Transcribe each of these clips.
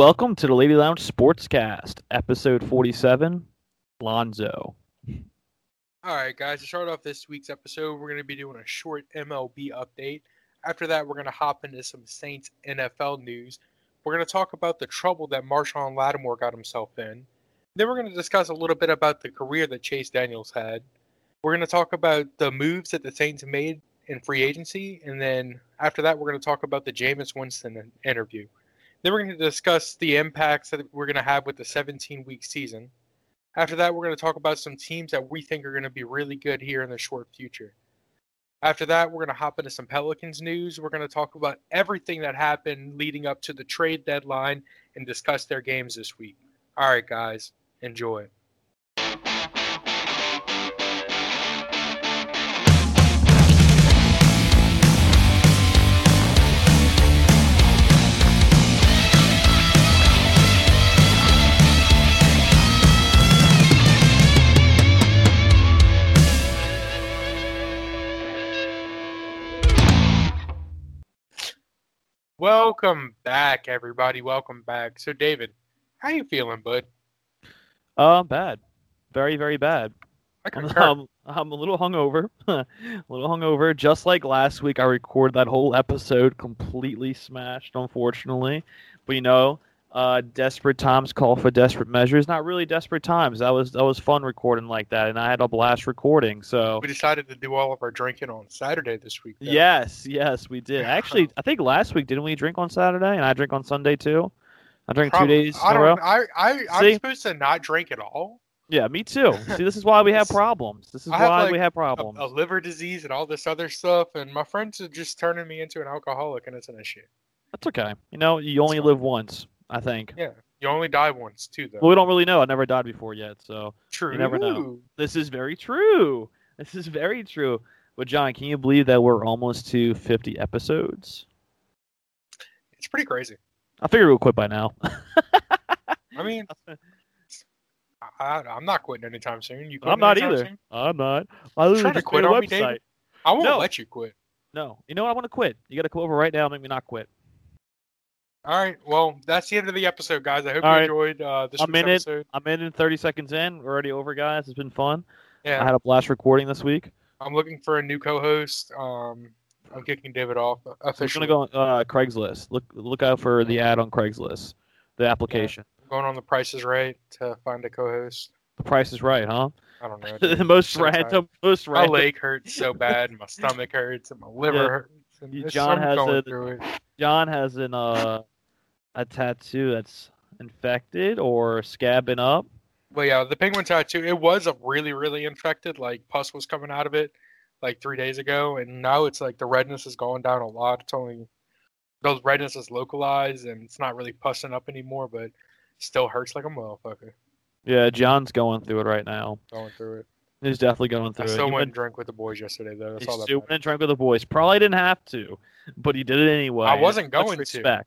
Welcome to the Lady Lounge Sportscast, episode 47, Lonzo. All right, guys, to start off this week's episode, we're going to be doing a short MLB update. After that, we're going to hop into some Saints NFL news. We're going to talk about the trouble that Marshawn Lattimore got himself in. Then we're going to discuss a little bit about the career that Chase Daniels had. We're going to talk about the moves that the Saints made in free agency. And then after that, we're going to talk about the Jameis Winston interview. Then we're going to discuss the impacts that we're going to have with the 17-week season. After that, we're going to talk about some teams that we think are going to be really good here in the short future. After that, we're going to hop into some Pelicans news. We're going to talk about everything that happened leading up to the trade deadline and discuss their games this week. All right, guys, enjoy. Welcome back, everybody. Welcome back. So, David, how you feeling, bud? Bad. Very, very bad. I'm a little hungover. Just like last week, I recorded that whole episode completely smashed, unfortunately. But, you know, desperate times call for desperate measures. Not really desperate times. That was fun recording like that, and I had a blast recording. So we decided to do all of our drinking on Saturday this week, though. Yes, we did. Actually, I think last week didn't we drink on Saturday, and I drink on Sunday too. I drink probably 2 days in a row. I'm supposed to not drink at all. Yeah, me too. See, this is why we have problems. We have problems. A liver disease and all this other stuff, and my friends are just turning me into an alcoholic, and it's an issue. That's okay. You know, you only live once. I think. Yeah, you only die once, too, though. Well, we don't really know. I never died before yet, so true. You never know. This is very true. But, John, can you believe that we're almost to 50 episodes? It's pretty crazy. I figure we'll quit by now. I mean, I'm not quitting anytime soon. You quit? I'm not either. Soon? I'm not. I'm trying to quit on me, David. I won't let you quit. No. You know what? I want to quit. You got to come over right now and make me not quit. All right, well, that's the end of the episode, guys. I hope you enjoyed this week's episode. I'm in 30 seconds in. We're already over, guys. It's been fun. Yeah. I had a blast recording this week. I'm looking for a new co-host. I'm kicking David off officially. I'm going to go on Craigslist. Look out for the ad on Craigslist, the application. Yeah. I'm going on The Price is Right to find a co-host. The Price is Right, huh? I don't know. The most random. My leg hurts so bad, and my stomach hurts, and my liver hurts. And John has an a tattoo that's infected or scabbing up. Well, yeah, the penguin tattoo, it was a really, really infected. Like, pus was coming out of it, like, 3 days ago. And now it's like the redness is going down a lot. It's only those redness is localized, and it's not really pussing up anymore, but it still hurts like a motherfucker. Yeah, John's going through it right now. He's definitely going through it. I still went and drank with the boys yesterday, though. That's all that matters. He still went and drank with the boys. Probably didn't have to, but he did it anyway. I wasn't going to.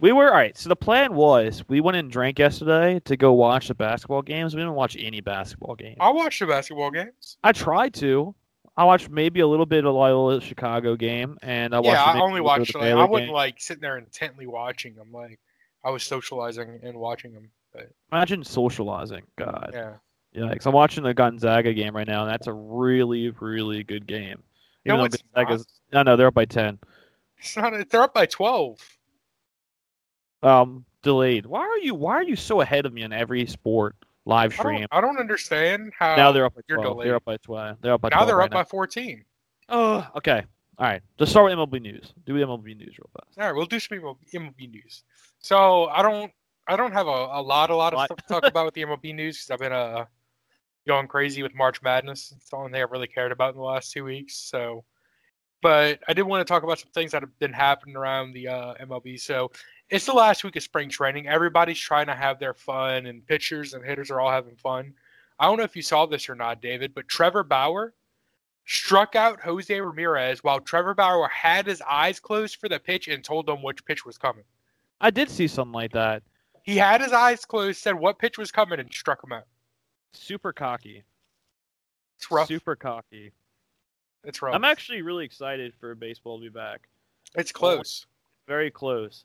We were, all right, so the plan was we went and drank yesterday to go watch the basketball games. We didn't watch any basketball games. I watched the basketball games. I tried to. I watched maybe a little bit of the Chicago game, and I watched. Yeah, I only watched. I wasn't, like, sitting there intently watching them. Like, I was socializing and watching them. But... Imagine socializing, God. Yeah. Yeah, because I'm watching the Gonzaga game right now, and that's a really, really good game. Even no, Gonzaga's, no, they're up by 10. It's not. They're up by 12. Delayed. Why are you so ahead of me in every sport live stream? I don't understand how. Now they're up by 12. Delayed. They're up by 12. They're up by. Now 12 they're right up now. By 14. Oh, okay. All right. Let's start with MLB news. Do MLB news real fast. All right, we'll do some MLB news. So I don't have a lot of stuff to talk about with the MLB news because I've been going crazy with March Madness. It's the only thing I've really cared about in the last 2 weeks. So, but I did want to talk about some things that have been happening around the MLB. So it's the last week of spring training. Everybody's trying to have their fun, and pitchers and hitters are all having fun. I don't know if you saw this or not, David, but Trevor Bauer struck out Jose Ramirez while Trevor Bauer had his eyes closed for the pitch and told them which pitch was coming. I did see something like that. He had his eyes closed, said what pitch was coming, and struck him out. Super cocky. It's rough. Super cocky. It's rough. I'm actually really excited for baseball to be back. It's close. Very close.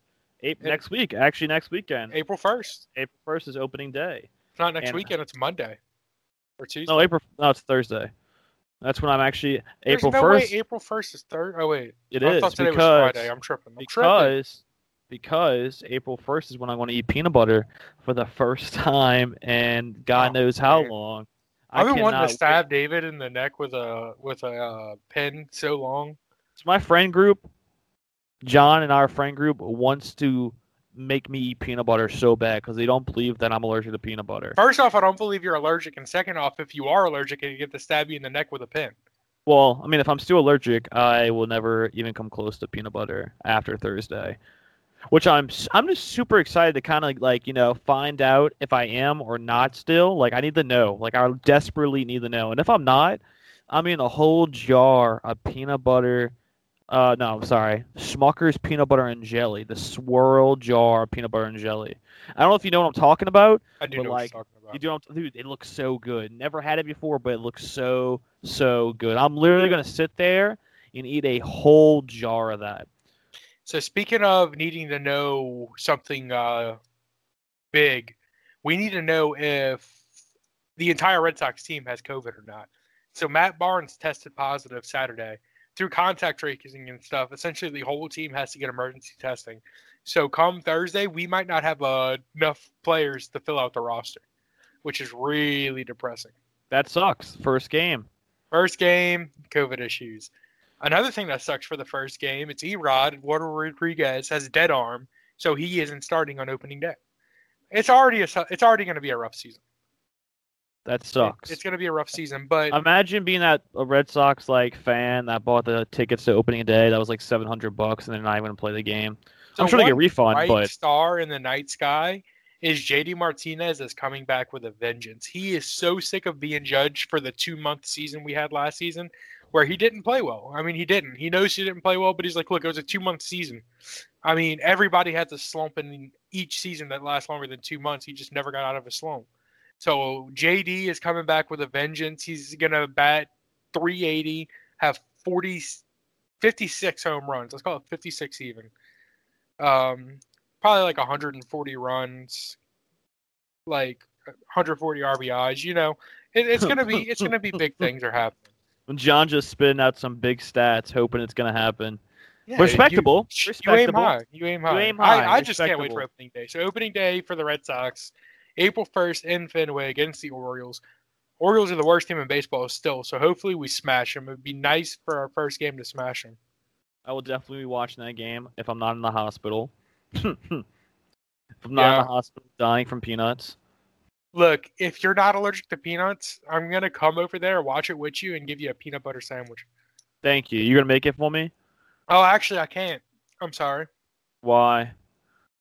Next week. Actually, next weekend. April 1st. April 1st is opening day. It's not next weekend. It's Monday or Tuesday. No, it's Thursday. That's when I'm actually April 1st. Way April 1st is Thursday. Oh, wait. I thought today was Friday. I'm tripping. Because April 1st is when I want to eat peanut butter for the first time and God knows how long. I've been wanting to stab David in the neck with a pen so long. So my friend group, John and our friend group, wants to make me eat peanut butter so bad because they don't believe that I'm allergic to peanut butter. First off, I don't believe you're allergic. And second off, if you are allergic, you get to stab you in the neck with a pen. Well, I mean, if I'm still allergic, I will never even come close to peanut butter after Thursday. Which I'm just super excited to kind of find out if I am or not still. Like I need to know. Like I desperately need to know. And if I'm not, I'm eating a whole jar of peanut butter. Smucker's peanut butter and jelly. The swirl jar of peanut butter and jelly. I don't know if you know what I'm talking about. I do know what you're talking about. Dude, it looks so good. Never had it before, but it looks so good. I'm literally gonna sit there and eat a whole jar of that. So speaking of needing to know something big, we need to know if the entire Red Sox team has COVID or not. So Matt Barnes tested positive Saturday. Through contact tracing and stuff, essentially the whole team has to get emergency testing. So come Thursday, we might not have enough players to fill out the roster, which is really depressing. That sucks. First game, COVID issues. Another thing that sucks for the first game, it's Erod. Eduardo Rodriguez has a dead arm, so he isn't starting on opening day. It's already going to be a rough season. That sucks. It's going to be a rough season, but imagine being a Red Sox fan that bought the tickets to opening day that was like $700 and they're not even going to play the game. So I'm sure they get a refund. Bright star in the night sky is JD Martinez is coming back with a vengeance. He is so sick of being judged for the 2-month season we had last season, where he didn't play well. I mean, he didn't. He knows he didn't play well, but he's like, look, it was a 2-month season. I mean, everybody has a slump in each season that lasts longer than 2 months. He just never got out of a slump. So JD is coming back with a vengeance. He's going to bat .380, have 56 home runs. Let's call it 56 even. Probably like 140 runs, like 140 RBIs. You know, it's going to be big things are happening. John just spitting out some big stats, hoping it's going to happen. Yeah, respectable. You aim high. I just can't wait for opening day. So opening day for the Red Sox, April 1st in Fenway against the Orioles. Orioles are the worst team in baseball still, so hopefully we smash them. It would be nice for our first game to smash them. I will definitely be watching that game if I'm not in the hospital. If I'm not in the hospital, dying from peanuts. Look, if you're not allergic to peanuts, I'm going to come over there, watch it with you, and give you a peanut butter sandwich. Thank you. You're going to make it for me? Oh, actually, I can't. I'm sorry. Why?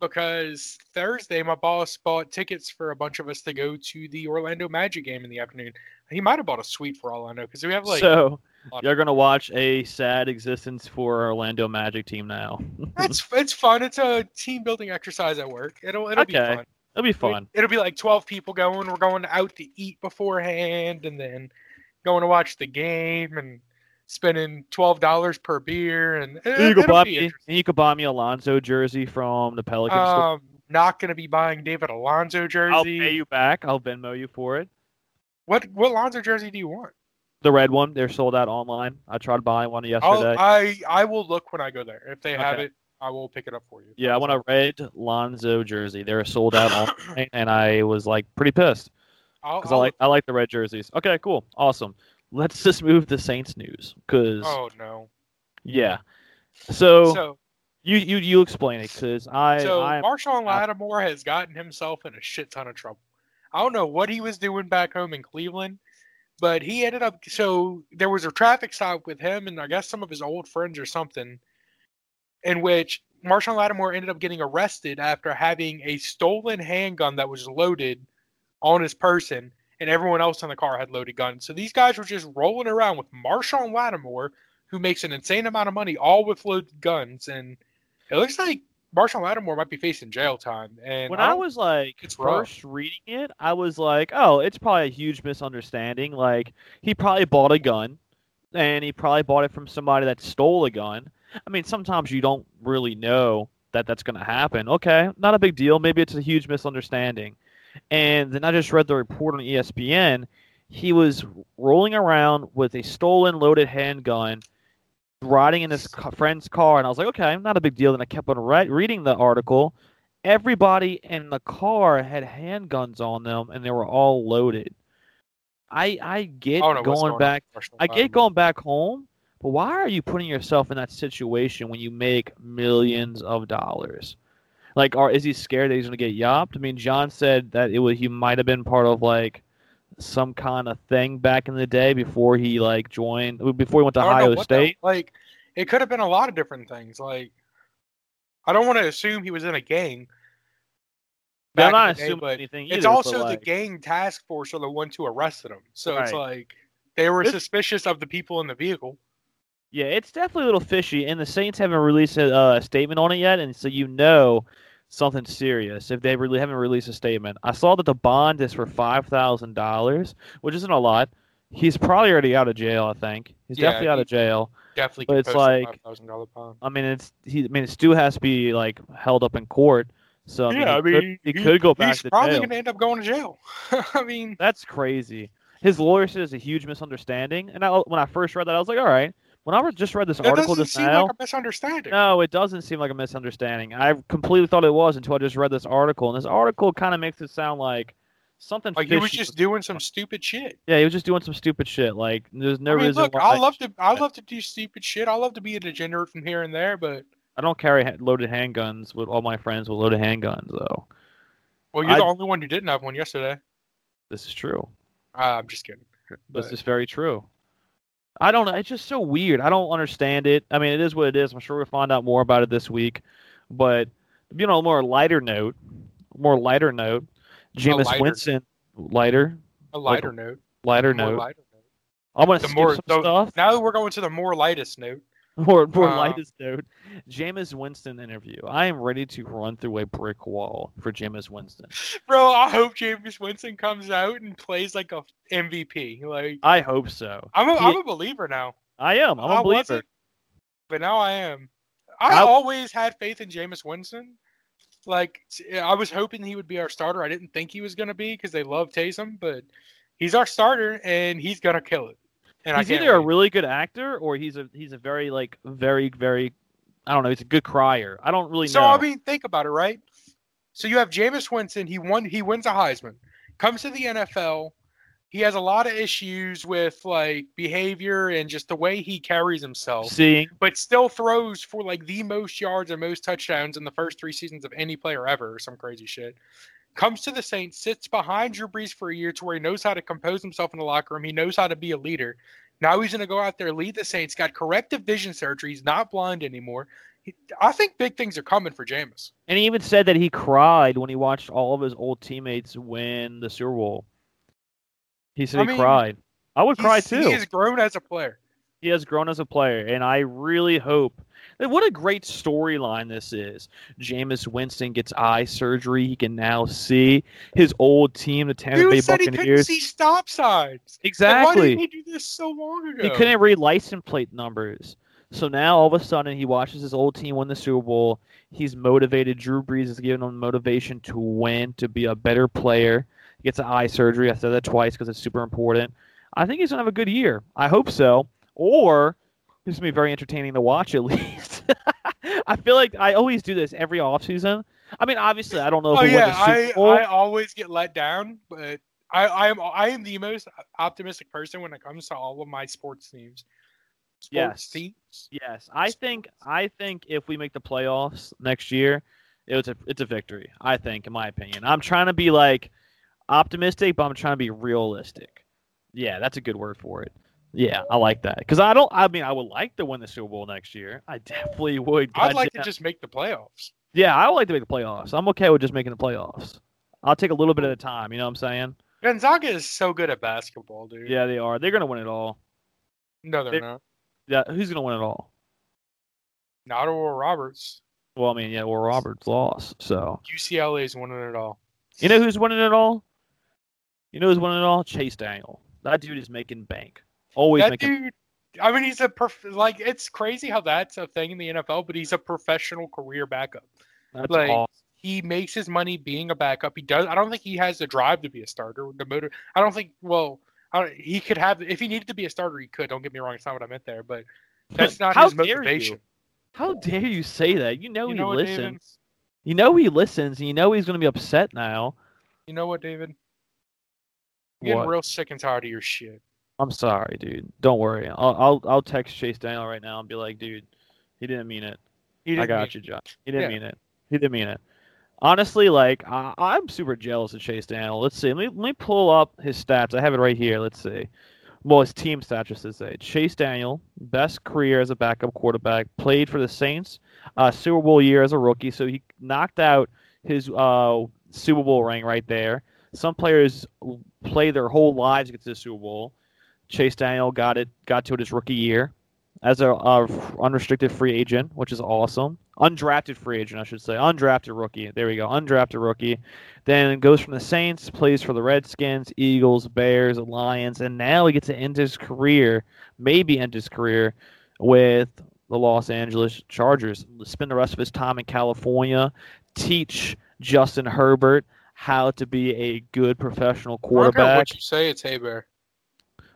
Because Thursday, my boss bought tickets for a bunch of us to go to the Orlando Magic game in the afternoon. He might have bought a suite for all I know. Because we have So, you're going to watch a sad existence for Orlando Magic team now. It's fun. It's a team-building exercise at work. It'll be fun. It'll be fun. It'll be like 12 people going. We're going out to eat beforehand and then going to watch the game and spending $12 per beer. And you could buy me a Lonzo jersey from the Pelicans store. Not going to be buying David a Lonzo jersey. I'll pay you back. I'll Venmo you for it. What Lonzo jersey do you want? The red one. They're sold out online. I tried to buy one yesterday. I will look when I go there. If they have it, I will pick it up for you. Yeah, I want a red Lonzo jersey. They're sold out online, and I was pretty pissed because I like the red jerseys. Okay, cool, awesome. Let's just move to Saints news because. Oh no. Yeah. So you explain it because I. Marshawn Lattimore has gotten himself in a shit ton of trouble. I don't know what he was doing back home in Cleveland, but he ended up. So there was a traffic stop with him and I guess some of his old friends or something, in which Marshawn Lattimore ended up getting arrested after having a stolen handgun that was loaded on his person, and everyone else in the car had loaded guns. So these guys were just rolling around with Marshawn Lattimore, who makes an insane amount of money, all with loaded guns. And it looks like Marshawn Lattimore might be facing jail time. And when I was first reading it, I was like, oh, it's probably a huge misunderstanding. He probably bought a gun, and he probably bought it from somebody that stole a gun. I mean, sometimes you don't really know that that's going to happen. Okay, not a big deal. Maybe it's a huge misunderstanding. And then I just read the report on ESPN. He was rolling around with a stolen, loaded handgun, riding in his friend's car. And I was like, okay, not a big deal. And I kept on reading the article. Everybody in the car had handguns on them, and they were all loaded. I get going back home, but why are you putting yourself in that situation when you make millions of dollars? Like, is he scared that he's going to get yopped? I mean, John said that he might have been part of like some kind of thing back in the day before he before he went to Ohio State. It could have been a lot of different things. I don't want to assume he was in a gang. I'm not assuming anything either. It's also the gang task force are the ones who arrested him. So it's they were suspicious of the people in the vehicle. Yeah, it's definitely a little fishy, and the Saints haven't released a statement on it yet, and so you know something serious if they really haven't released a statement. I saw that the bond is for $5,000, which isn't a lot. He's probably already out of jail, I think. He's definitely out of jail. Definitely, but it's $5,000 bond. I mean, it still has to be held up in court. So he could go back to jail. He's probably going to end up going to jail. I mean, that's crazy. His lawyer says it's a huge misunderstanding, and when I first read that, I was like, all right. When I just read this article just now, it doesn't seem like a misunderstanding. No, it doesn't seem like a misunderstanding. I completely thought it was until I just read this article, and this article kind of makes it sound like something. Like fishy. He was just doing some stupid shit. Yeah, he was just doing some stupid shit. Like there's no reason. Look, I love to do stupid shit. I love to be a degenerate from here and there, but I don't carry loaded handguns with all my friends with loaded handguns though. Well, you're the only one who didn't have one yesterday. This is true. I'm just kidding. This is very true. I don't know. It's just so weird. I don't understand it. I mean, it is what it is. I'm sure we'll find out more about it this week. But, more lighter note, Jameis Winston, lighter note. I'm going to skip some stuff. Now we're going to the more lightest note. More lightest note. Jameis Winston interview. I am ready to run through a brick wall for Jameis Winston. Bro, I hope Jameis Winston comes out and plays like a MVP. I hope so. I'm a believer now. I am. I'm a believer. Wasn't, but now I am. I always had faith in Jameis Winston. I was hoping he would be our starter. I didn't think he was going to be because they love Taysom, but he's our starter and he's going to kill it. And he's either a really good actor or he's a very very, very, I don't know, he's a good crier. I don't really know. So I mean, think about it, right? So you have Jameis Winston, he wins a Heisman. Comes to the NFL, he has a lot of issues with behavior and just the way he carries himself. But still throws for the most yards and most touchdowns in the first three seasons of any player ever or some crazy shit. Comes to the Saints, sits behind Drew Brees for a year to where he knows how to compose himself in the locker room. He knows how to be a leader. Now he's going to go out there, lead the Saints, got corrective vision surgery. He's not blind anymore. I think big things are coming for Jameis. And he even said that he cried when he watched all of his old teammates win the Super Bowl. He said he cried. I would cry too. He has grown as a player. He has grown as a player, and I really hope. What a great storyline this is. Jameis Winston gets eye surgery. He can now see his old team, the Tampa Bay Buccaneers. He said he couldn't see stop signs. Exactly. Why did he do this so long ago? He couldn't read license plate numbers. So now, all of a sudden, he watches his old team win the Super Bowl. He's motivated. Drew Brees is giving him motivation to win, to be a better player. He gets an eye surgery. I said that twice because it's super important. I think he's going to have a good year. I hope so. Or it's going to be very entertaining to watch, at least. I feel like I always do this every offseason. I mean, obviously, I don't know who won the Super Bowl. I always get let down, but I am the most optimistic person when it comes to all of my sports teams. Yes. I think if we make the playoffs next year, it's a victory, I think, in my opinion. I'm trying to be optimistic, but I'm trying to be realistic. Yeah, that's a good word for it. Yeah, I like that. Because I would like to win the Super Bowl next year. I definitely would. God, I'd like to just make the playoffs. Yeah, I would like to make the playoffs. I'm okay with just making the playoffs. I'll take a little bit at a time. You know what I'm saying? Gonzaga is so good at basketball, dude. Yeah, they are. They're going to win it all. No, they're not. Yeah, who's going to win it all? Not Oral Roberts. Well, I mean, yeah, Oral Roberts lost, so. UCLA is winning it all. You know who's winning it all? Chase Daniel. That dude is making bank. Always that making. Dude, I mean, he's a it's crazy how that's a thing in the NFL, but he's a professional career backup. That's awesome. He makes his money being a backup. He does. I don't think he has the drive to be a starter. I don't think. Well, he could have if he needed to be a starter. He could. Don't get me wrong. It's not what I meant there, but that's not his motivation. How dare you say that? You know he listens. David? You know he listens, and you know he's going to be upset now. You know what, David? I'm getting real sick and tired of your shit. I'm sorry, dude. Don't worry. I'll text Chase Daniel right now and be like, dude, he didn't mean it. I got you, John. He didn't mean it. He didn't mean it. Honestly, I'm super jealous of Chase Daniel. Let's see. Let me pull up his stats. I have it right here. Let's see. Well, his team stats, just to say. Chase Daniel, best career as a backup quarterback, played for the Saints, Super Bowl year as a rookie, so he knocked out his Super Bowl ring right there. Some players play their whole lives to get to the Super Bowl. Chase Daniel got to it his rookie year as an unrestricted free agent, which is awesome. Undrafted free agent, I should say. Undrafted rookie. There we go. Undrafted rookie. Then goes from the Saints, plays for the Redskins, Eagles, Bears, Lions, and now he gets to end his career, with the Los Angeles Chargers. Spend the rest of his time in California, teach Justin Herbert how to be a good professional quarterback. I don't care what you say, it's Haber.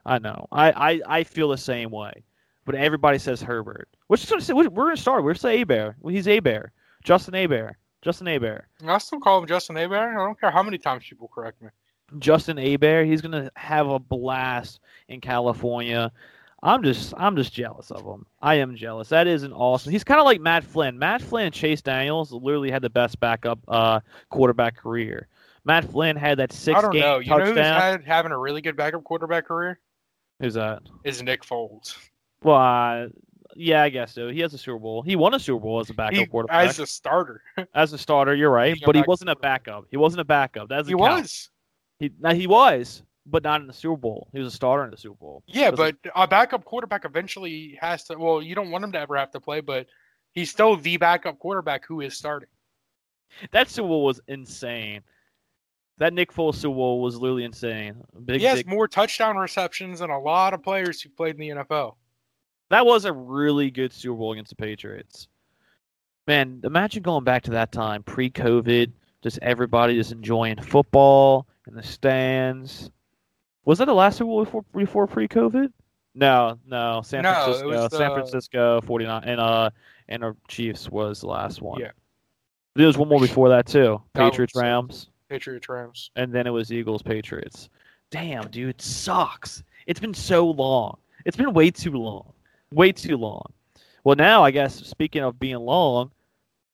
I know. I feel the same way. But everybody says Herbert. We're going to start. We're going to say Heber. He's Heber. Justin Heber. Justin Heber. I still call him Justin Heber. I don't care how many times people correct me. Justin Heber. He's going to have a blast in California. I'm just jealous of him. I am jealous. That is an awesome. He's kind of like Matt Flynn. Matt Flynn and Chase Daniels literally had the best backup quarterback career. Matt Flynn had that 6-game touchdown. I don't know. You know who's having a really good backup quarterback career? Who's that? Is Nick Foles. Well, yeah, I guess so. He has a Super Bowl. He won a Super Bowl as a backup quarterback. As a starter. As a starter, you're right. But he wasn't a backup. He wasn't a backup. That doesn't count. Was. He was, but not in the Super Bowl. He was a starter in the Super Bowl. Yeah, but a backup quarterback eventually has to – well, you don't want him to ever have to play, but he's still the backup quarterback who is starting. That Super Bowl was insane. That Nick Foles Super Bowl was literally insane. He has more touchdown receptions than a lot of players who played in the NFL. That was a really good Super Bowl against the Patriots. Man, imagine going back to that time, pre-COVID, just everybody just enjoying football in the stands. Was that the last Super Bowl before pre-COVID? No. San Francisco 49 and our Chiefs was the last one. Yeah. There was one more before that, too. Patriots-Rams. And then it was Eagles-Patriots. Damn, dude, it sucks. It's been so long. It's been way too long. Way too long. Well, now, I guess, speaking of being long,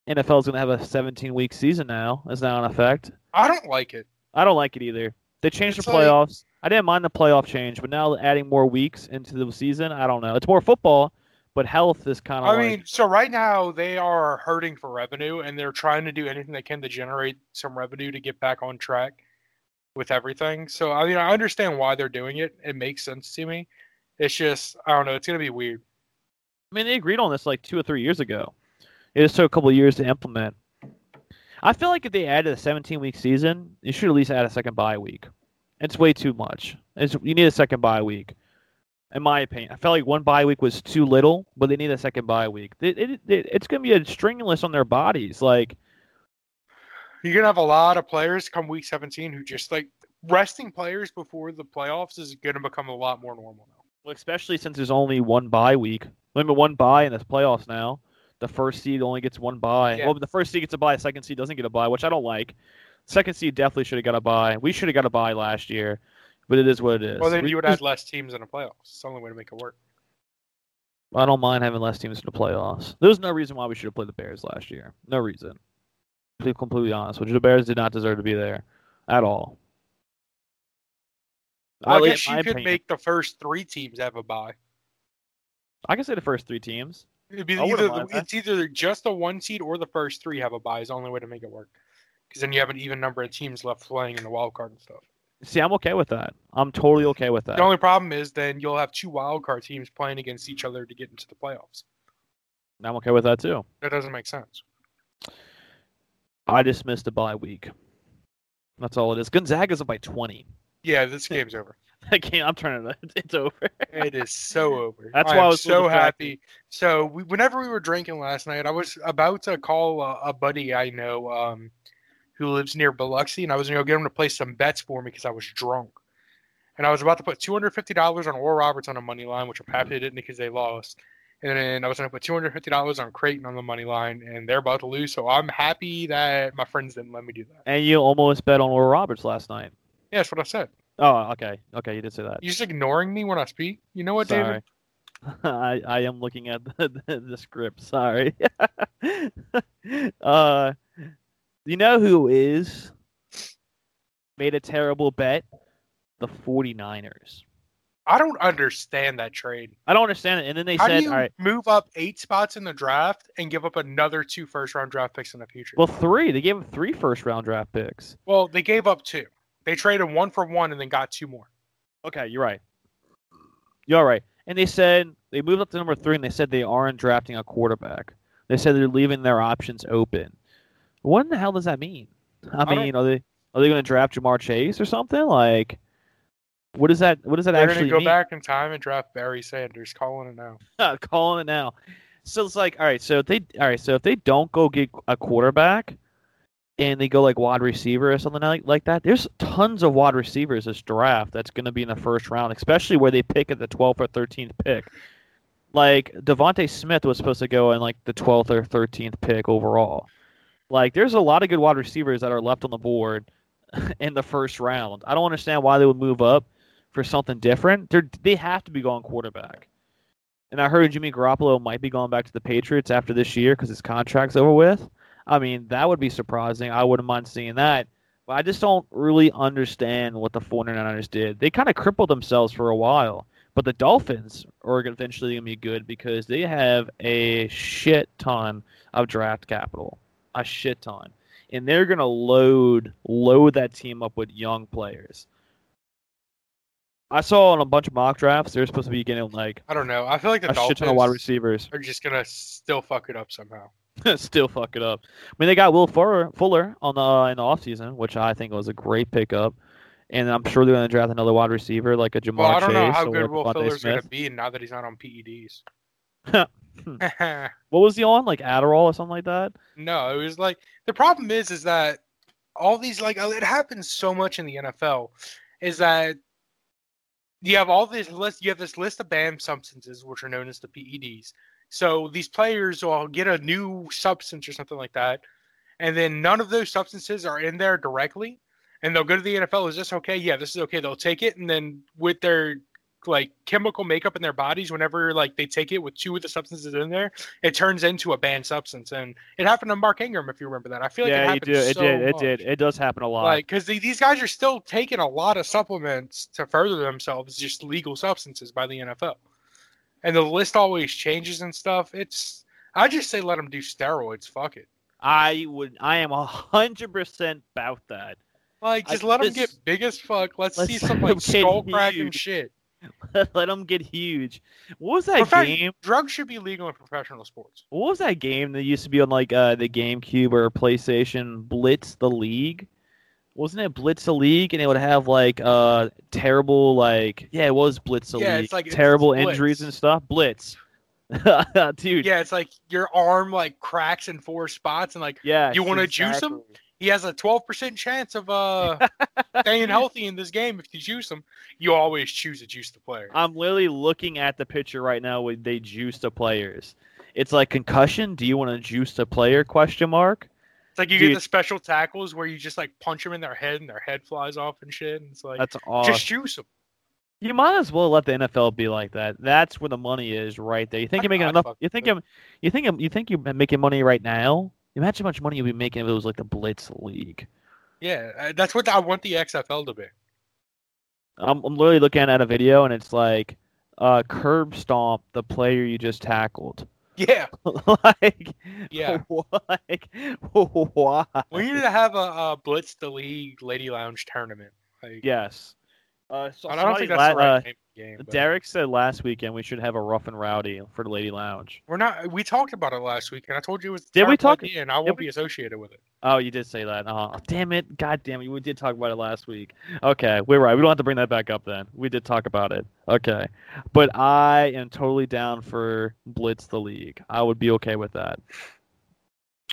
NFL is going to have a 17-week season now. It's now in effect. I don't like it. I don't like it either. They changed the playoffs. I didn't mind the playoff change, but now adding more weeks into the season, I don't know. It's more football, but health is kind of so right now they are hurting for revenue, and they're trying to do anything they can to generate some revenue to get back on track with everything. So, I mean, I understand why they're doing it. It makes sense to me. It's just, I don't know, it's going to be weird. I mean, they agreed on this 2 or 3 years ago. It just took a couple of years to implement. I feel like if they added a 17-week season, you should at least add a second bye week. It's way too much. You need a second bye week, in my opinion. I felt like one bye week was too little, but they need a second bye week. It's going to be a string list on their bodies. You're going to have a lot of players come week 17 who just, resting players before the playoffs is going to become a lot more normal now. Well, especially since there's only one bye week. Remember, one bye in the playoffs now. The first seed only gets one bye. Yeah. Well, the first seed gets a bye. The second seed doesn't get a bye, which I don't like. Second seed definitely should have got a bye. We should have got a bye last year, but it is what it is. Well, then you would add less teams in the playoffs. It's the only way to make it work. I don't mind having less teams in the playoffs. There's no reason why we should have played the Bears last year. No reason. To be completely honest, which the Bears did not deserve to be there at all. Well, I guess you could make the first three teams have a bye. I can say the first three teams. It'd be either just the one seed or the first three have a bye is the only way to make it work. Because then you have an even number of teams left playing in the wild card and stuff. See, I'm okay with that. I'm totally okay with that. The only problem is then you'll have two wild card teams playing against each other to get into the playoffs. I'm okay with that too. That doesn't make sense. I just missed a bye week. That's all it is. Gonzaga's up by 20. Yeah, this game's over. That game, I'm turning it. It's over. It is so over. That's why I was so happy. So whenever we were drinking last night, I was about to call a buddy I know who lives near Biloxi, and I was going to go get him to place some bets for me because I was drunk. And I was about to put $250 on Oral Roberts on a money line, which I'm happy they didn't because they lost. And then I was going to put $250 on Creighton on the money line, and they're about to lose. So I'm happy that my friends didn't let me do that. And you almost bet on Oral Roberts last night. Yeah, that's what I said. Oh, okay. Okay, you did say that. You're just ignoring me when I speak? You know what, sorry. David? I am looking at the script. Sorry. You know who is? Made a terrible bet? The 49ers. I don't understand that trade. I don't understand it. And then they said, all right. Move up 8 spots in the draft and give up another 2 first-round draft picks in the future? Well, 3. They gave up 3 first-round draft picks. Well, they gave up 2. They traded 1 for 1 and then got 2 more. Okay, you're right. You're right. And they said they moved up to number 3, and they said they aren't drafting a quarterback. They said they're leaving their options open. What in the hell does that mean? I mean, are they going to draft Jamar Chase or something? Like, what does that actually mean? They're going to go back in time and draft Barry Sanders. Calling it now. Calling it now. So it's like, all right, so if they don't go get a quarterback, and they go like wide receiver or something like that. There's tons of wide receivers this draft that's going to be in the first round, especially where they pick at the 12th or 13th pick. Like Devontae Smith was supposed to go in like the 12th or 13th pick overall. Like there's a lot of good wide receivers that are left on the board in the first round. I don't understand why they would move up for something different. They have to be going quarterback. And I heard Jimmy Garoppolo might be going back to the Patriots after this year because his contract's over with. I mean, that would be surprising. I wouldn't mind seeing that. But I just don't really understand what the 49ers did. They kind of crippled themselves for a while. But the Dolphins are eventually going to be good because they have a shit ton of draft capital. A shit ton. And they're going to load that team up with young players. I saw on a bunch of mock drafts, they're supposed to be getting like... I don't know. I feel like the Dolphins shit ton of wide receivers are just going to still fuck it up somehow. Still fuck it up. I mean, they got Will Fuller in the offseason, which I think was a great pickup. And I'm sure they're going to draft another wide receiver like a Jamar Chase. Well, I don't know how good Will Fuller's going to be now that he's not on PEDs. What was he on? Like Adderall or something like that? No, it was like... The problem is that all these... like it happens so much in the NFL, is that you have all this list... You have this list of banned substances, which are known as the PEDs. So these players will get a new substance or something like that, and then none of those substances are in there directly, and they'll go to the NFL, is this okay? Yeah, this is okay. They'll take it, and then with their like chemical makeup in their bodies, whenever like they take it with 2 of the substances in there, it turns into a banned substance, and it happened to Mark Ingram, if you remember that. I feel like it did. It does happen a lot. Like, because these guys are still taking a lot of supplements to further themselves, just legal substances by the NFL. And the list always changes and stuff. I just say let them do steroids. Fuck it. I am 100% about that. Like, just let them get big as fuck. Let's see some like skull cracking shit. Let them get huge. What was that game? Drugs should be legal in professional sports. What was that game that used to be on like the GameCube or PlayStation? Blitz the League. Wasn't it Blitz the League? And it would have, like, terrible, like... Yeah, it was Blitz the League. It's like... Terrible injuries and stuff. Blitz. Dude. Yeah, it's like your arm, like, cracks in 4 spots. And, like, yes, you want to juice him? He has a 12% chance of staying healthy in this game if you juice him. You always choose to juice the player. I'm literally looking at the picture right now where they juice the players. It's like, concussion? Do you want to juice the player? ? It's like you get the special tackles where you just like punch them in their head and their head flies off and shit. And it's like, that's awesome. Just juice them. You might as well let the NFL be like that. That's where the money is, right there. You think you're making enough? You think you're making money right now? Imagine how much money you'd be making if it was like the Blitz League. Yeah, that's what I want the XFL to be. I'm literally looking at a video and it's like, curb stomp the player you just tackled. Yeah. Why? We need to have a Blitz the League Lady Lounge tournament. Like, yes. So I don't think that's the right name. game. But... Derek said last weekend we should have a rough and rowdy for the Lady Lounge. We're not. We talked about it last week, and I told you it was. Did we talk? And I won't be associated with it. Oh, you did say that. Oh, damn it! God damn it! We did talk about it last week. Okay, we're right. We don't have to bring that back up then. We did talk about it. Okay, but I am totally down for Blitz the League. I would be okay with that.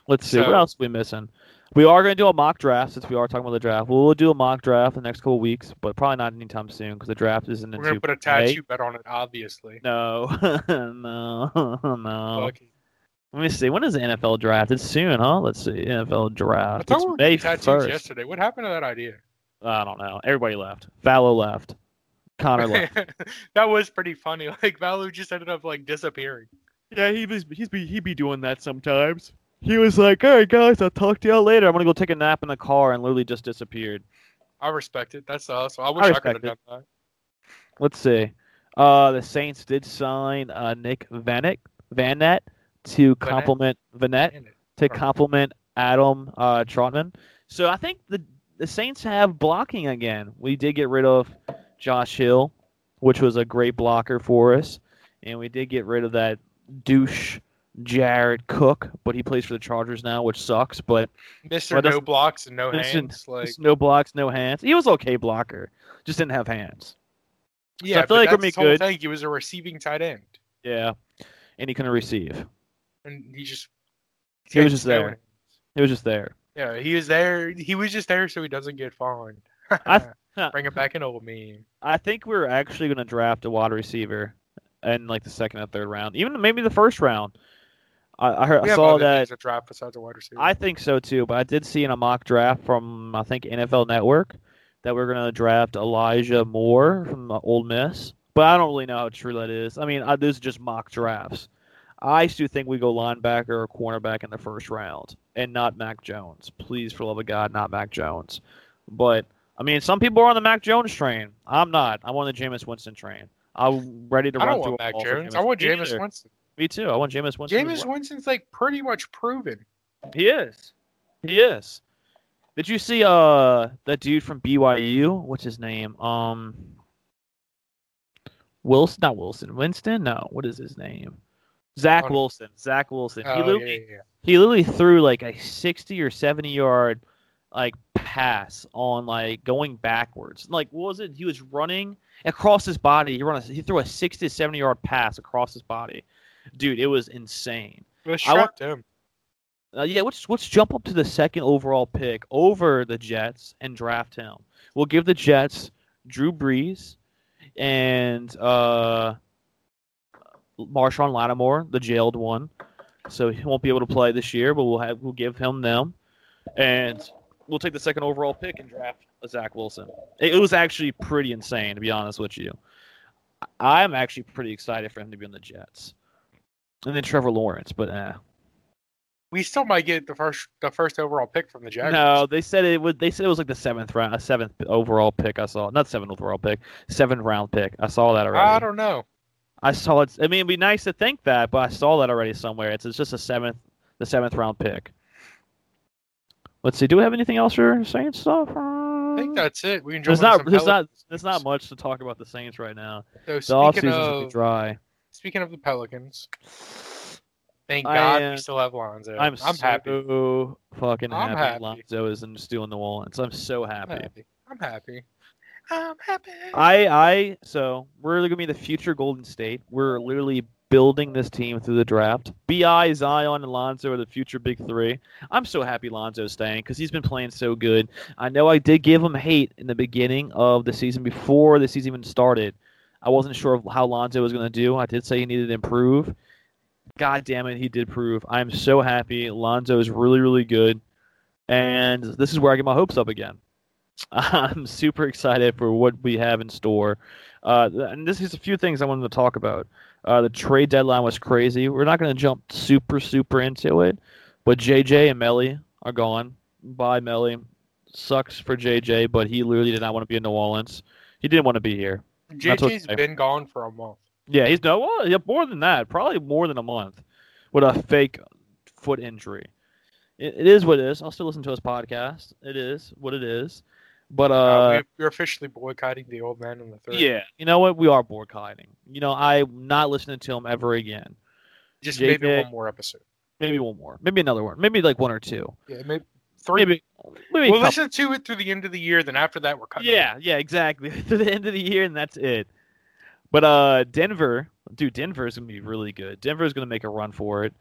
Let's see what else are we missing. We are going to do a mock draft since we are talking about the draft. We'll do a mock draft in the next couple of weeks, but probably not anytime soon because the draft isn't. We're going to put a tattoo bet on it, obviously. No, no. Lucky. Let me see. When is the NFL draft? It's soon, huh? Let's see. NFL draft. I thought we were May tattoos 1st. Yesterday. What happened to that idea? I don't know. Everybody left. Fallow left. Connor left. That was pretty funny. Like Fallow just ended up like disappearing. Yeah, he'd be doing that sometimes. He was like, all right, guys, I'll talk to y'all later. I'm going to go take a nap in the car, and literally just disappeared. I respect it. That's awesome. I wish I could have done that. Let's see. The Saints did sign Nick Vanette to complement Adam Trautman. So I think the Saints have blocking again. We did get rid of Josh Hill, which was a great blocker for us, and we did get rid of that douche Jared Cook, but he plays for the Chargers now, which sucks. But Mr. No blocks and no hands, like no blocks, no hands. He was okay blocker, just didn't have hands. Yeah, so I feel like that's the whole thing. He was a receiving tight end. Yeah, and he couldn't receive. And he was just there. He was just there. Yeah, he was there. He was just there, so he doesn't get fined. Bring it back an old meme. I think we're actually going to draft a wide receiver in like the second or third round, even maybe the first round. I saw that. I think so too, but I did see in a mock draft from I think NFL Network that we're going to draft Elijah Moore from Ole Miss, but I don't really know how true that is. I mean, those are just mock drafts. I still think we go linebacker or cornerback in the first round, and not Mac Jones. Please, for the love of God, not Mac Jones. But I mean, some people are on the Mac Jones train. I'm not. I'm on the Jameis Winston train. I'm ready to run through Mac Jones. I want Jameis Winston. Me too. I want Jameis Winston. Jameis Winston's like pretty much proven. He is. Did you see that dude from BYU? What's his name? Winston? No. What is his name? Zach Wilson. He literally threw like a 60 or 70 yard like pass on like going backwards. Like what was it? He was running across his body. He threw a 60 to 70 yard pass across his body. Dude, it was insane. Let's draft him. Yeah, let's jump up to the second overall pick over the Jets and draft him. We'll give the Jets Drew Brees and Marshawn Lattimore, the jailed one. So he won't be able to play this year, but we'll give him them. And we'll take the second overall pick and draft Zach Wilson. It was actually pretty insane, to be honest with you. I'm actually pretty excited for him to be on the Jets. And then Trevor Lawrence, but we still might get the first overall pick from the Jaguars. No, they said it was like the seventh overall pick. I saw not 7th overall pick, 7th round pick. I saw that already. I don't know. I saw it. I mean, it'd be nice to think that, but I saw that already somewhere. It's just the seventh round pick. Let's see. Do we have anything else for Saints stuff? I think that's it. We can jump into some there's not much to talk about the Saints right now. So the offseason's going to be dry. Speaking of the Pelicans, thank God we still have Lonzo. I'm so happy. Lonzo isn't still in New Orleans. I'm so happy. I'm happy. So we're going to be the future Golden State. We're literally building this team through the draft. B.I., Zion, and Lonzo are the future big three. I'm so happy Lonzo's staying because he's been playing so good. I know I did give him hate in the beginning of the season before the season even started. I wasn't sure of how Lonzo was going to do. I did say he needed to improve. God damn it, he did prove. I'm so happy. Lonzo is really, really good. And this is where I get my hopes up again. I'm super excited for what we have in store. And this is a few things I wanted to talk about. The trade deadline was crazy. We're not going to jump super, super into it. But J.J. and Melly are gone. Bye, Melly. Sucks for J.J., but he literally did not want to be in New Orleans. He didn't want to be here. JJ's been gone for a month. Yeah, he's more than that. Probably more than a month with a fake foot injury. It is what it is. I'll still listen to his podcast. It is what it is. But we're officially boycotting the old man in the third. Yeah, you know what? We are boycotting. You know, I'm not listening to him ever again. Just J.J., maybe one more episode. Maybe one more. Maybe another one. Maybe like one or two. Yeah, maybe three. Maybe we'll listen to it through the end of the year. Then after that, we're cutting. Yeah, exactly. Through the end of the year, and that's it. But Denver is gonna be really good. Denver is gonna make a run for it,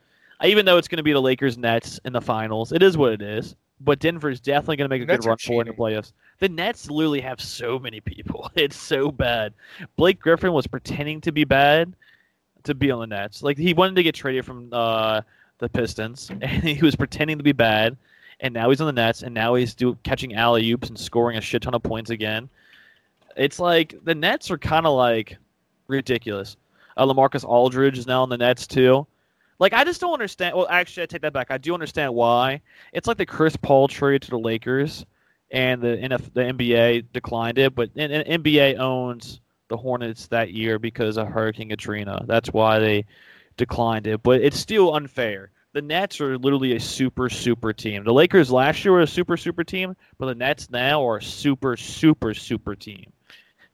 even though it's gonna be the Lakers Nets in the finals. It is what it is. But Denver is definitely going to make a good run for it in the playoffs. The Nets literally have so many people. It's so bad. Blake Griffin was pretending to be bad to be on the Nets. Like, he wanted to get traded from the Pistons, and he was pretending to be bad. And now he's on the Nets, and now he's catching alley-oops and scoring a shit ton of points again. It's like the Nets are kind of, like, ridiculous. LaMarcus Aldridge is now on the Nets, too. Like, I just don't understand. Well, actually, I take that back. I do understand why. It's like the Chris Paul trade to the Lakers, and the NBA declined it. But NBA owns the Hornets that year because of Hurricane Katrina. That's why they declined it. But it's still unfair. The Nets are literally a super, super team. The Lakers last year were a super, super team, but the Nets now are a super, super, super team.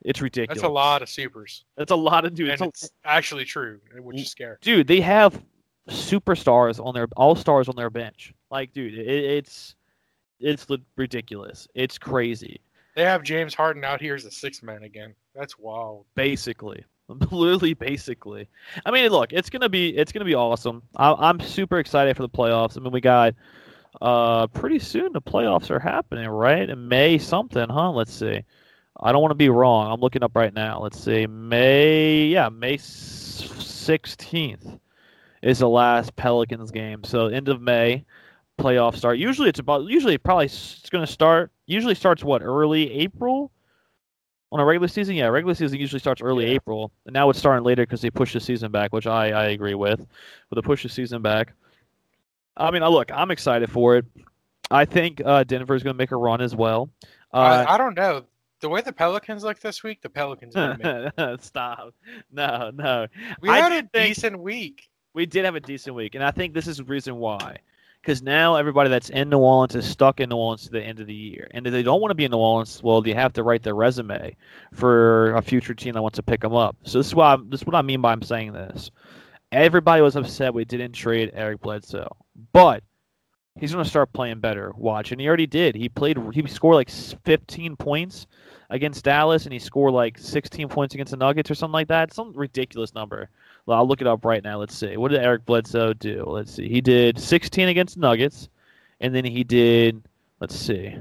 It's ridiculous. That's a lot of supers. That's a lot of dudes. And it's actually true, which is scary. Dude, they have all-stars on their bench. Like, dude, it's ridiculous. It's crazy. They have James Harden out here as a sixth man again. That's wild. Basically. I mean, look, it's gonna be awesome. I'm super excited for the playoffs. I mean, we got pretty soon the playoffs are happening, right? In May something, huh? Let's see. I don't want to be wrong. I'm looking up right now. Let's see. May 16th. Is the last Pelicans game. So end of May, playoff start. Usually starts what, early April? On a regular season? Yeah, regular season usually starts early April. And now it's starting later because they pushed the season back, which I agree with. But they pushed the season back. I mean, look, I'm excited for it. I think Denver's going to make a run as well. I don't know. The way the Pelicans look this week, the Pelicans are going to make it. Stop. No. We did have a decent week, and I think this is the reason why. Because now everybody that's in New Orleans is stuck in New Orleans to the end of the year. And if they don't want to be in New Orleans, well, they have to write their resume for a future team that wants to pick them up. So this is what I mean by I'm saying this. Everybody was upset we didn't trade Eric Bledsoe. But he's going to start playing better. Watch. And he already did. He scored like 15 points against Dallas, and he scored like 16 points against the Nuggets or something like that. Some ridiculous number. Well, I'll look it up right now. Let's see. What did Eric Bledsoe do? Let's see. He did 16 against Nuggets, and then he did, let's see.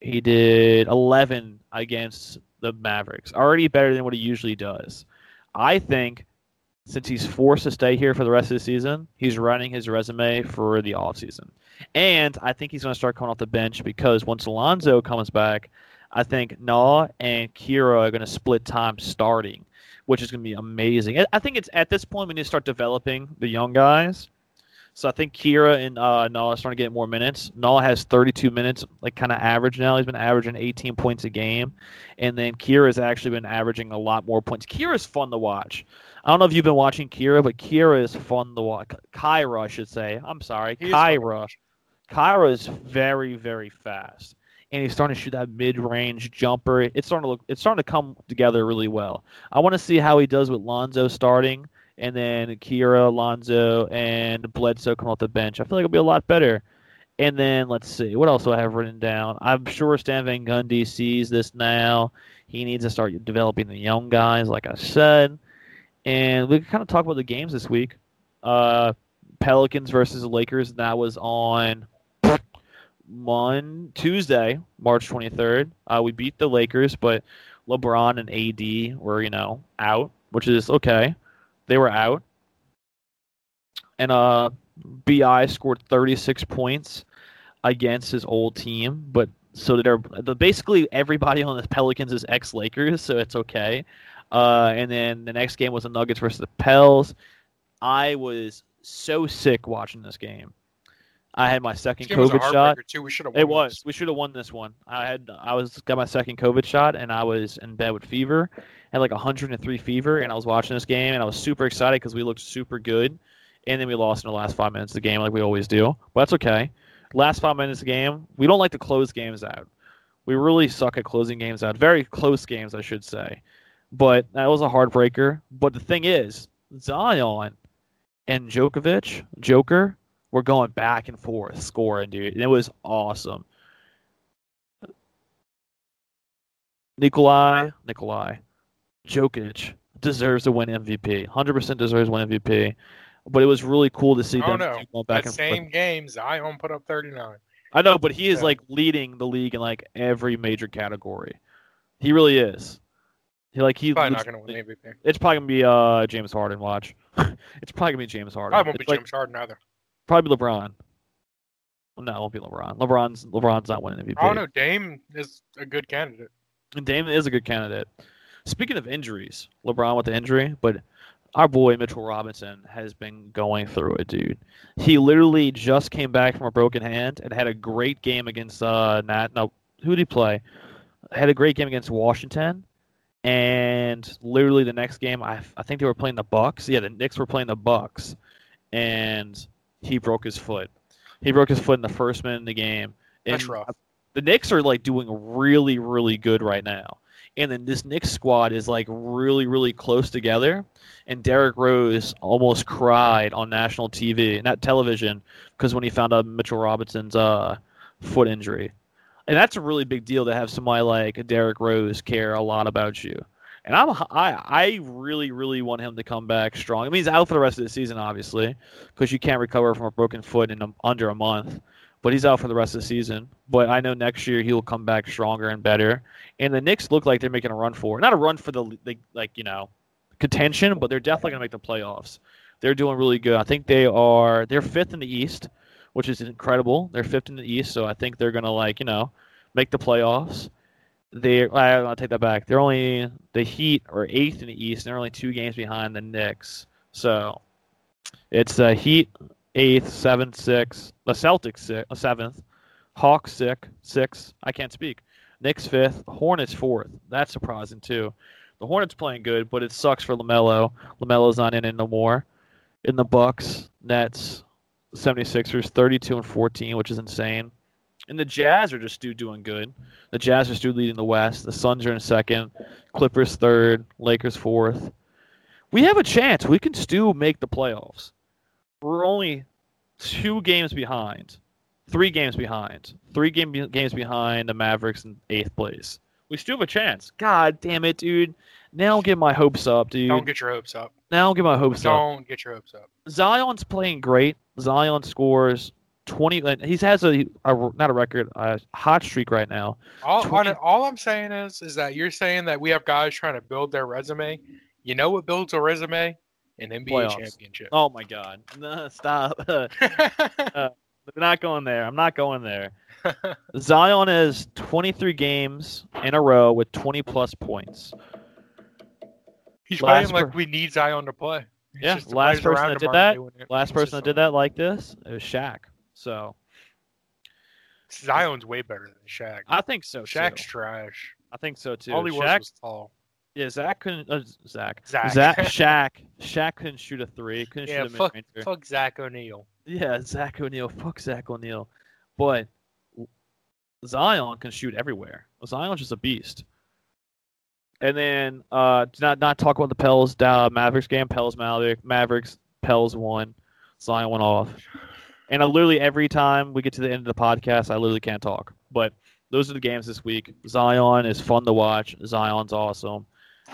He did 11 against the Mavericks. Already better than what he usually does. I think since he's forced to stay here for the rest of the season, he's running his resume for the offseason. And I think he's going to start coming off the bench because once Lonzo comes back, I think Nah and Kira are going to split time starting, which is going to be amazing. I think it's at this point we need to start developing the young guys. So I think Kira and Nah are starting to get more minutes. Nah has 32 minutes, like kind of average now. He's been averaging 18 points a game. And then Kira's actually been averaging a lot more points. Kira's fun to watch. I don't know if you've been watching Kira, but Kira is fun to watch. Kyra, I should say. I'm sorry. Kyra. Kyra is very, very fast. And he's starting to shoot that mid-range jumper. It's starting to come together really well. I want to see how he does with Lonzo starting, and then Kira, Lonzo, and Bledsoe come off the bench. I feel like it'll be a lot better. And then let's see what else do I have written down. I'm sure Stan Van Gundy sees this now. He needs to start developing the young guys, like I said. And we can kind of talk about the games this week. Pelicans versus the Lakers. That was on Tuesday, March 23rd, we beat the Lakers, but LeBron and AD were, out, which is okay. They were out. And BI scored 36 points against his old team, but so they're basically everybody on the Pelicans is ex-Lakers, so it's okay. And then the next game was the Nuggets versus the Pels. I was so sick watching this game. I had my second COVID shot. We should have won this one. I got my second COVID shot, and I was in bed with fever. I had like 103 fever, and I was watching this game, and I was super excited because we looked super good. And then we lost in the last 5 minutes of the game like we always do. But that's okay. Last 5 minutes of the game, we don't like to close games out. We really suck at closing games out. Very close games, I should say. But that was a heartbreaker. But the thing is, Zion and Joker, were going back and forth scoring, dude. And it was awesome. Nikolai Jokic deserves to win MVP. 100% deserves to win MVP. But it was really cool to see them going back and forth. Same game, Zion put up 39. I know, but he is leading the league in every major category. He really is. He's probably not going to win MVP. It's probably going to be James Harden. Watch. It's probably going to be James Harden. Probably won't be James Harden either. Probably LeBron. No, it won't be LeBron. LeBron's not winning MVP. I don't know. Dame is a good candidate. Dame is a good candidate. Speaking of injuries, LeBron with the injury, but our boy Mitchell Robinson has been going through it, dude. He literally just came back from a broken hand and had a great game against who did he play? Had a great game against Washington, and literally the next game, I think they were playing the Bucks. Yeah, the Knicks were playing the Bucks, and he broke his foot. He broke his foot in the first minute of the game. That's rough. The Knicks are doing really, really good right now. And then this Knicks squad is really, really close together. And Derrick Rose almost cried on national TV, not television, because when he found out Mitchell Robinson's foot injury. And that's a really big deal to have somebody like Derrick Rose care a lot about you. And I really, really want him to come back strong. I mean, he's out for the rest of the season, obviously, because you can't recover from a broken foot in under a month. But he's out for the rest of the season. But I know next year he'll come back stronger and better. And the Knicks look like they're making a run for it. Not a run for the contention, but they're definitely going to make the playoffs. They're doing really good. I think they're fifth in the East, which is incredible. They're fifth in the East, so I think they're going to make the playoffs. I'll take that back. They're only the Heat or eighth in the East, and they're only 2 games behind the Knicks. So it's the Heat 8th, 7th, 6th, the Celtics 7th, Hawks 6th, I can't speak, Knicks 5th, Hornets 4th. That's surprising, too. The Hornets playing good, but it sucks for LaMelo. LaMelo's not in it no more. In the Bucks, Nets, 76ers, 32-14, which is insane. And the Jazz are just doing good. The Jazz are still leading the West. The Suns are in 2nd, Clippers 3rd, Lakers 4th. We have a chance. We can still make the playoffs. We're only 3 games behind the Mavericks in 8th place. We still have a chance. God damn it, dude. Now get my hopes up, dude. Don't get your hopes up. Don't get your hopes up. Zion's playing great. Zion scores 20. He has a hot streak right now. All I'm saying is that you're saying that we have guys trying to build their resume. You know what builds a resume? An NBA playoffs. Championship. Oh, my God. No, stop. We're not going there. I'm not going there. Zion is 23 games in a row with 20-plus points. He's playing we need Zion to play. It's last person that did that like this, it was Shaq. So Zion's way better than Shaq. I think so, too. Shaq's trash. I think so, too. All he was tall. Yeah, Shaq couldn't shoot a three. Couldn't shoot a mid-range. Fuck Zach O'Neal. Yeah, Zach O'Neal. Fuck Zach O'Neal. But Zion can shoot everywhere. Zion's just a beast. And then not talk about the Pels Mavericks game. Pels won. Zion went off. And I literally every time we get to the end of the podcast, I literally can't talk. But those are the games this week. Zion is fun to watch. Zion's awesome.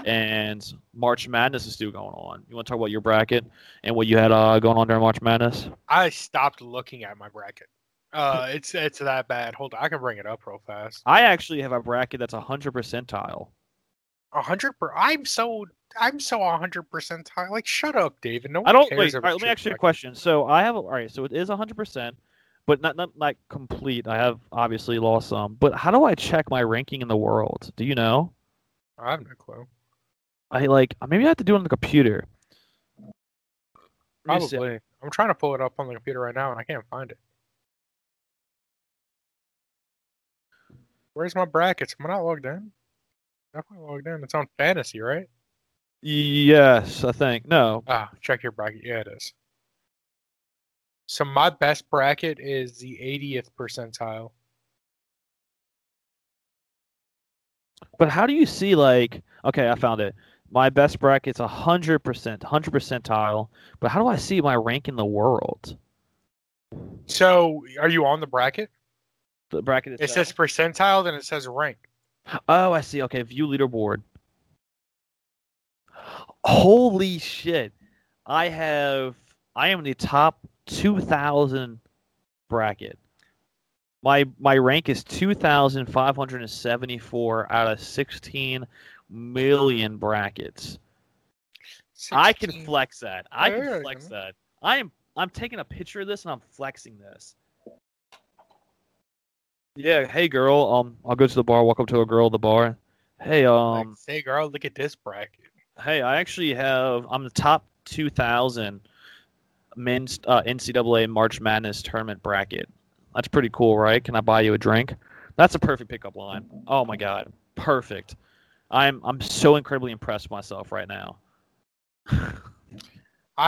And March Madness is still going on. You want to talk about your bracket and what you had going on during March Madness? I stopped looking at my bracket. It's that bad. Hold on, I can bring it up real fast. I actually have a bracket that's 100%. 100%. I'm so 100%. Like, shut up, David. No one I don't. Cares wait. All right, let me ask you a question. So I have. All right. So it is 100%, but not like complete. I have obviously lost some. But how do I check my ranking in the world? Do you know? I have no clue. Maybe I have to do it on the computer. Probably. I'm trying to pull it up on the computer right now, and I can't find it. Where's my brackets? Am I not logged in? Definitely logged in. It's on fantasy, right? Yes, I think. No. Check your bracket. Yeah, it is. So my best bracket is the 80th percentile. But how do you see, like, okay, I found it. My best bracket's 100 percentile, but how do I see my rank in the world? So are you on the bracket? The bracket itself. It says percentile, then it says rank. Oh, I see. Okay, view leaderboard. Holy shit. I am in the top 2,000 bracket. My rank is 2,574 out of 16 million brackets. 16. I can flex that. I can flex that. I'm taking a picture of this and I'm flexing this. Yeah, hey girl, I'll go to the bar, walk up to a girl at the bar. Hey, hey girl, look at this bracket. Hey, I'm the top 2,000 men's NCAA March Madness tournament bracket. That's pretty cool, right? Can I buy you a drink? That's a perfect pickup line. Oh my god, perfect. I'm so incredibly impressed with myself right now. I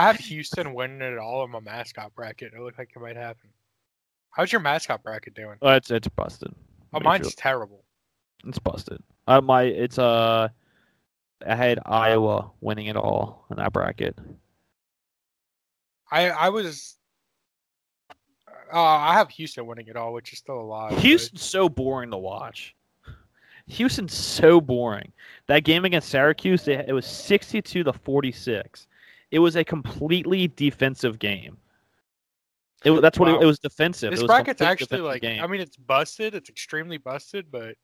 have Houston winning it all in my mascot bracket. It looks like it might happen. How's your mascot bracket doing? Oh, it's busted. Oh, mine's terrible. It's busted. I had Iowa winning it all in that bracket. I have Houston winning it all, which is still a lot. Houston's so boring to watch. Houston's so boring. That game against Syracuse, it was 62-46. It was a completely defensive game. It was defensive. This bracket's actually like game. I mean, it's busted. It's extremely busted, but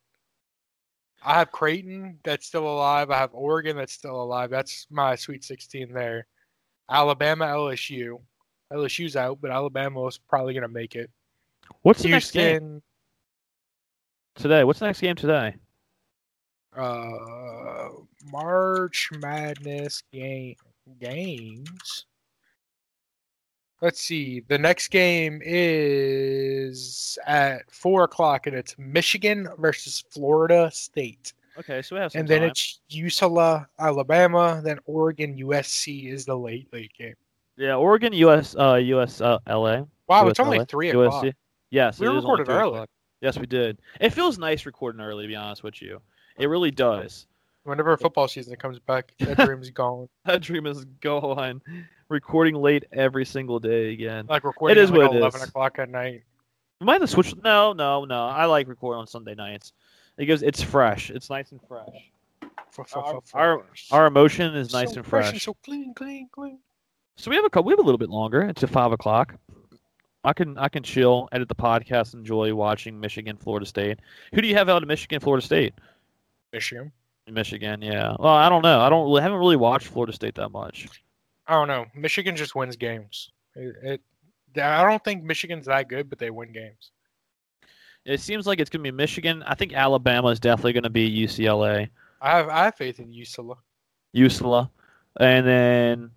I have Creighton that's still alive. I have Oregon that's still alive. That's my Sweet 16 there. Alabama, LSU. LSU's out, but Alabama's probably going to make it. What's Houston, the next game? Today. What's the next game today? March Madness games. Let's see. The next game is at 4 o'clock, and it's Michigan versus Florida State. Okay, so we have some time. Then it's UCLA, Alabama, then Oregon, USC is the late game. Yeah, Oregon, LA. Wow, it's only 3 o'clock. Yes, we recorded early. Yes, we did. It feels nice recording early, to be honest with you. It really does. Whenever football season comes back, that dream's gone. That dream is gone. Recording late every single day again. Like recording at 11 o'clock at night. Am I the switch? No. I like recording on Sunday nights. It's fresh. It's nice and fresh. Our emotion is nice and fresh. So clean. So we have a little bit longer. It's at 5 o'clock. I can chill, edit the podcast, enjoy watching Michigan, Florida State. Who do you have out of Michigan, Florida State? Michigan, yeah. Well, I don't know. I haven't really watched Florida State that much. I don't know. Michigan just wins games. I don't think Michigan's that good, but they win games. It seems like it's going to be Michigan. I think Alabama is definitely going to be UCLA. I have faith in UCLA. And then,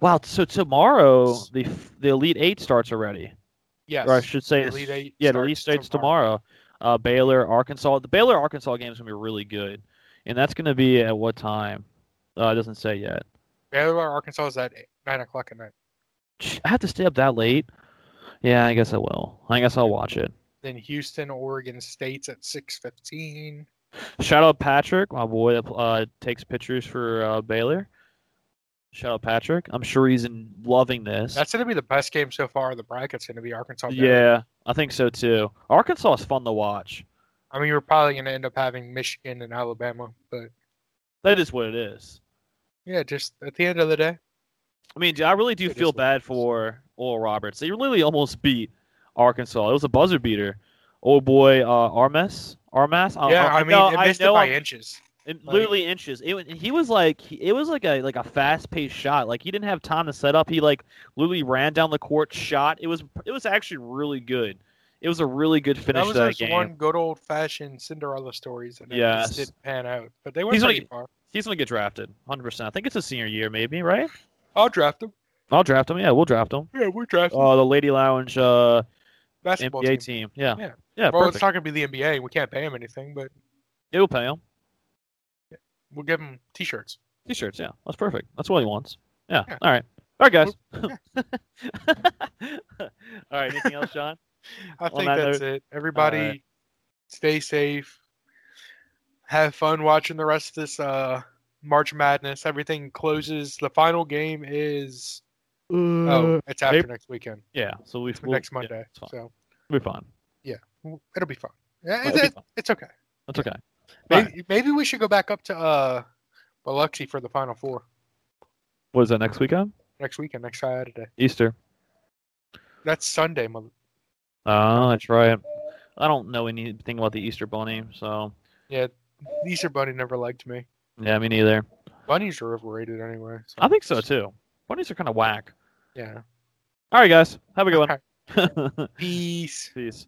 wow, so tomorrow the Elite Eight starts already. Yes. Or I should say, the Elite Eight tomorrow. Baylor, Arkansas. The Baylor-Arkansas game is going to be really good. And that's going to be at what time? It doesn't say yet. Baylor, Arkansas is at 9 o'clock at night. I have to stay up that late? Yeah, I guess I will. I guess I'll watch it. Then Houston, Oregon State's at 6:15. Shout out Patrick, my boy that takes pictures for Baylor. Shout out Patrick. I'm sure he's loving this. That's going to be the best game so far. The bracket's going to be Arkansas. Baylor. Yeah, I think so too. Arkansas is fun to watch. I mean, we're probably going to end up having Michigan and Alabama, but that is what it is. Yeah, just at the end of the day. I mean, I really do feel bad for Oral Roberts. They really almost beat Arkansas. It was a buzzer beater. Old boy, Armas. Yeah, I missed it by inches. Literally inches. He was like, it was like a fast-paced shot. Like he didn't have time to set up. He like literally ran down the court, shot. It was actually really good. It was a really good finish to that game. That was one good old-fashioned Cinderella stories that just didn't pan out. But they went pretty far. He's going to get drafted, 100%. I think it's his senior year, maybe, right? I'll draft him. Yeah, we'll draft him. Yeah, we're drafting him. The Lady Lounge basketball NBA team. Yeah. Well, it's not going to be the NBA. We can't pay him anything, but... Yeah, we'll pay him. Yeah. We'll give him T-shirts. T-shirts, yeah. That's perfect. That's what he wants. Yeah. All right, guys. Yeah. All right, anything else, John? I think that's it. Everybody, stay safe. have fun watching the rest of this March Madness. Everything closes. The final game is it's after next weekend. Yeah, so we'll next Monday. Yeah, so it'll be fun. Yeah, it'll be fun. It's okay. That's okay. Maybe we should go back up to Biloxi for the Final Four. What is that, next weekend? Next weekend, next Saturday. Easter. That's Sunday, mother. Oh, that's right. I don't know anything about the Easter Bunny, so. Yeah, the Easter Bunny never liked me. Yeah, me neither. Bunnies are overrated anyway. So. I think so, too. Bunnies are kind of whack. Yeah. All right, guys. Have a good one. Peace. Peace.